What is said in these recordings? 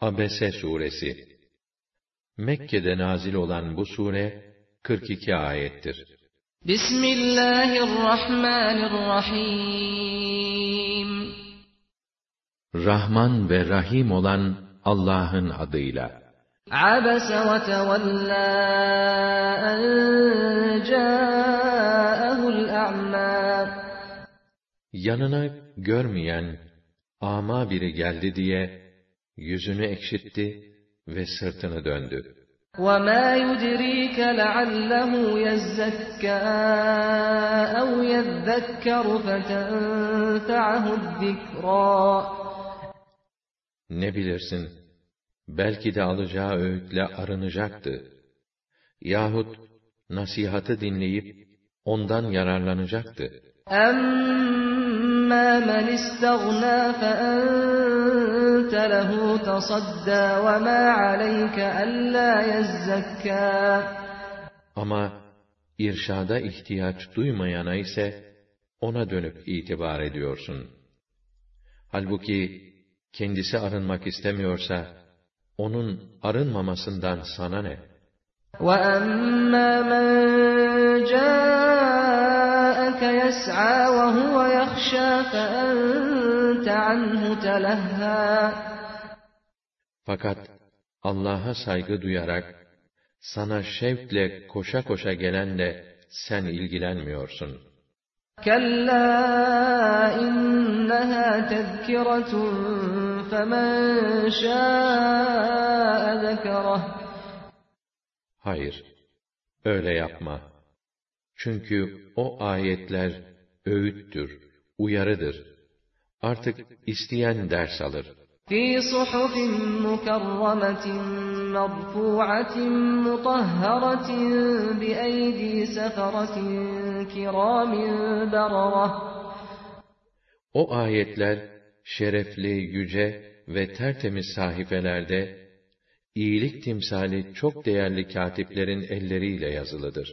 Abese Suresi. Mekke'de nazil olan bu sure 42 ayettir. Bismillahirrahmanirrahim. Rahman ve Rahim olan Allah'ın adıyla. Abese ve tevalla en ca'ahu'l a'mâ. Yanına görmeyen, ama biri geldi diye yüzünü ekşitti ve sırtını döndü. وَمَا يُدْرِيكَ لَعَلَّهُ يَزَّكَّى أَوْ يَذَّكَّرُ فَتَنْفَعَهُ الذِّكْرَى. Ne bilirsin, belki de alacağı öğütle arınacaktı. Yahut nasihatı dinleyip ondan yararlanacaktı. أَمَّا مَنِ اسْتَغْنَى فَأَنْتَ لَهُ تَصَدَّى وَمَا عَلَيْكَ أَلَّا يَزَّكَّى. Ama irşada ihtiyaç duymayana ise ona dönüp itibar ediyorsun. Halbuki kendisi arınmak istemiyorsa onun arınmamasından sana ne? وَأَمَّا مَنْ جَاءَكَ يَسْعَى وَهُوَ يَخْشَى فَأَنْتَ عَنْهُ تَلَهَّى. Fakat Allah'a saygı duyarak sana şevkle koşa koşa gelenle sen ilgilenmiyorsun. كَلَّا إِنَّهَا تَذْكِرَةٌ فَمَنْ شَاءَ ذَكَرَهُ. Hayır, öyle yapma. Çünkü o ayetler öğüttür, uyarıdır. Artık isteyen ders alır. Fî suhufin mukarramatin merfû'atin mutahharatin bi'eydî seferatin kirâmin berareh. O ayetler şerefli, yüce ve tertemiz sahifelerde İyilik timsali çok değerli katiplerin elleriyle yazılıdır.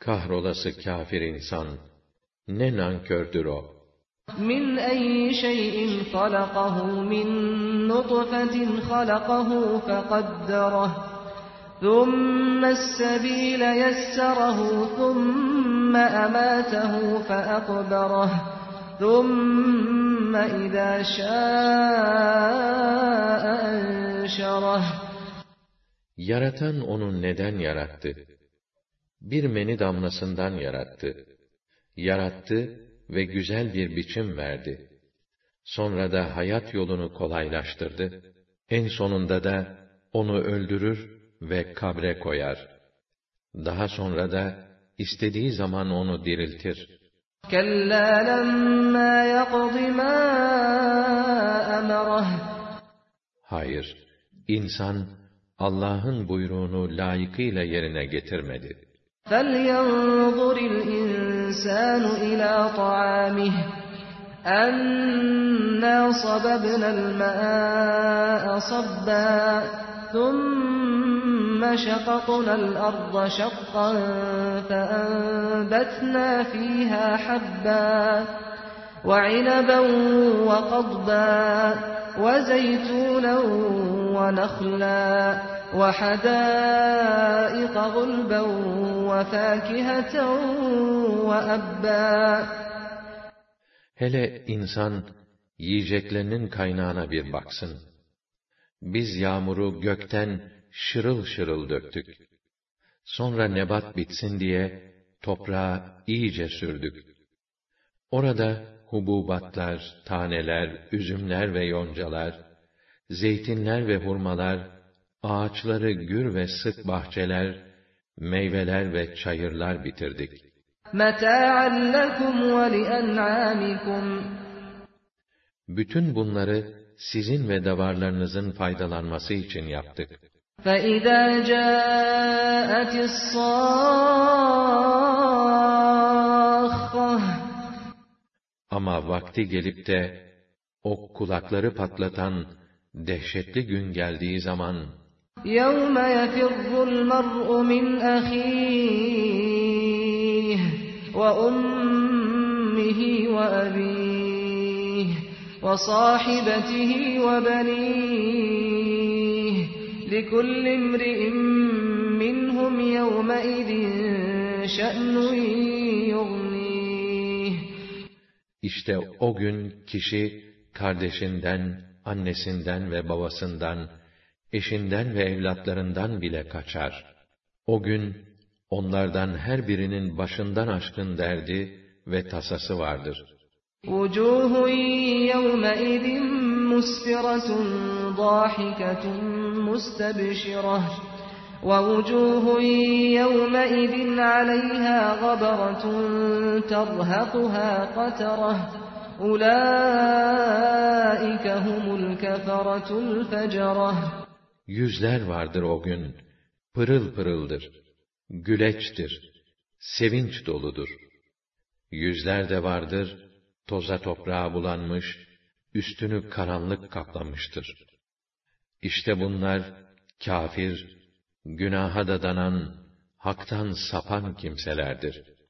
Kahrolası kafir insan, ne nankördür o. Min ayyi şey'in halakahu min nutfetin halakahu fekadderah. Thumme s-sebile yesserahu thumme emâtehu feekberah. ثُمَّ إِذَا شَاءَ أَنْشَرَهُ. Yaratan onu neden yarattı? Bir meni damlasından yarattı. Yarattı ve güzel bir biçim verdi. Sonra da hayat yolunu kolaylaştırdı. En sonunda da onu öldürür ve kabre koyar. Daha sonra da istediği zaman onu diriltir. كَلَّا لَمَّا يَقْضِ مَا أَمَرَهُ. Hayır, insan Allah'ın buyruğunu layıkıyla yerine getirmedi. فَلْيَنْظُرِ الْاِنْسَانُ اِلَى طَعَامِهِ اَنَّا صَبَبْنَا الْمَاءَ صَبًّا ثُمَّ شَقَقْنَا الْأَرْضَ شَقًّا فَأَنبَتْنَا فِيهَا حَبًّا وَعِنَبًا وَقَضْبًا وَزَيْتُونًا وَنَخْلًا وَحَدَائِقَ غُلْبًا وَفَاكِهَةً وَأَبًّا. Hele insan yiyeceklerinin kaynağına bir baksın. Biz yağmuru gökten şırıl şırıl döktük. Sonra nebat bitsin diye toprağa iyice sürdük. Orada hububatlar, taneler, üzümler ve yoncalar, zeytinler ve hurmalar, ağaçları gür ve sık bahçeler, meyveler ve çayırlar bitirdik. مَتَاعًا لَكُمْ وَلِأَنْعَامِكُمْ. Bütün bunları sizin ve davarlarınızın faydalanması için yaptık. فَإِذَا جَاءَتِ الصَّاخَّةُ. Ama vakti gelip de o kulakları patlatan dehşetli gün geldiği zaman يَوْمَ يَفِرُّ الْمَرْءُ مِنْ أَخِيهِ وَأُمِّهِ وأمه وأبيه وصاحبته وبنيه لكل امرئ منهم يومئذ شأن يغنيه. İşte o gün kişi kardeşinden, annesinden ve babasından, eşinden ve evlatlarından bile kaçar. O gün onlardan her birinin başından aşkın derdi ve tasası vardır. وُجُوهٌ يَوْمَئِذٍ مُسْفِرَةٌ ضَاحِكَةٌ مُسْتَبْشِرَةٌ وَوُجُوهٌ يَوْمَئِذٍ عَلَيْهَا غَبَرَةٌ تَرْهَقُهَا قَتَرَةٌ أُولَٰئِكَ هُمُ الْكَفَرَةُ الْفَجَرَةُ. Yüzler vardır o gün, pırıl pırıldır, güleçtir, sevinç doludur. Yüzler de vardır, toza toprağa bulanmış, üstünü karanlık kaplamıştır. İşte bunlar, kafir, günaha da danan, haktan sapan kimselerdir.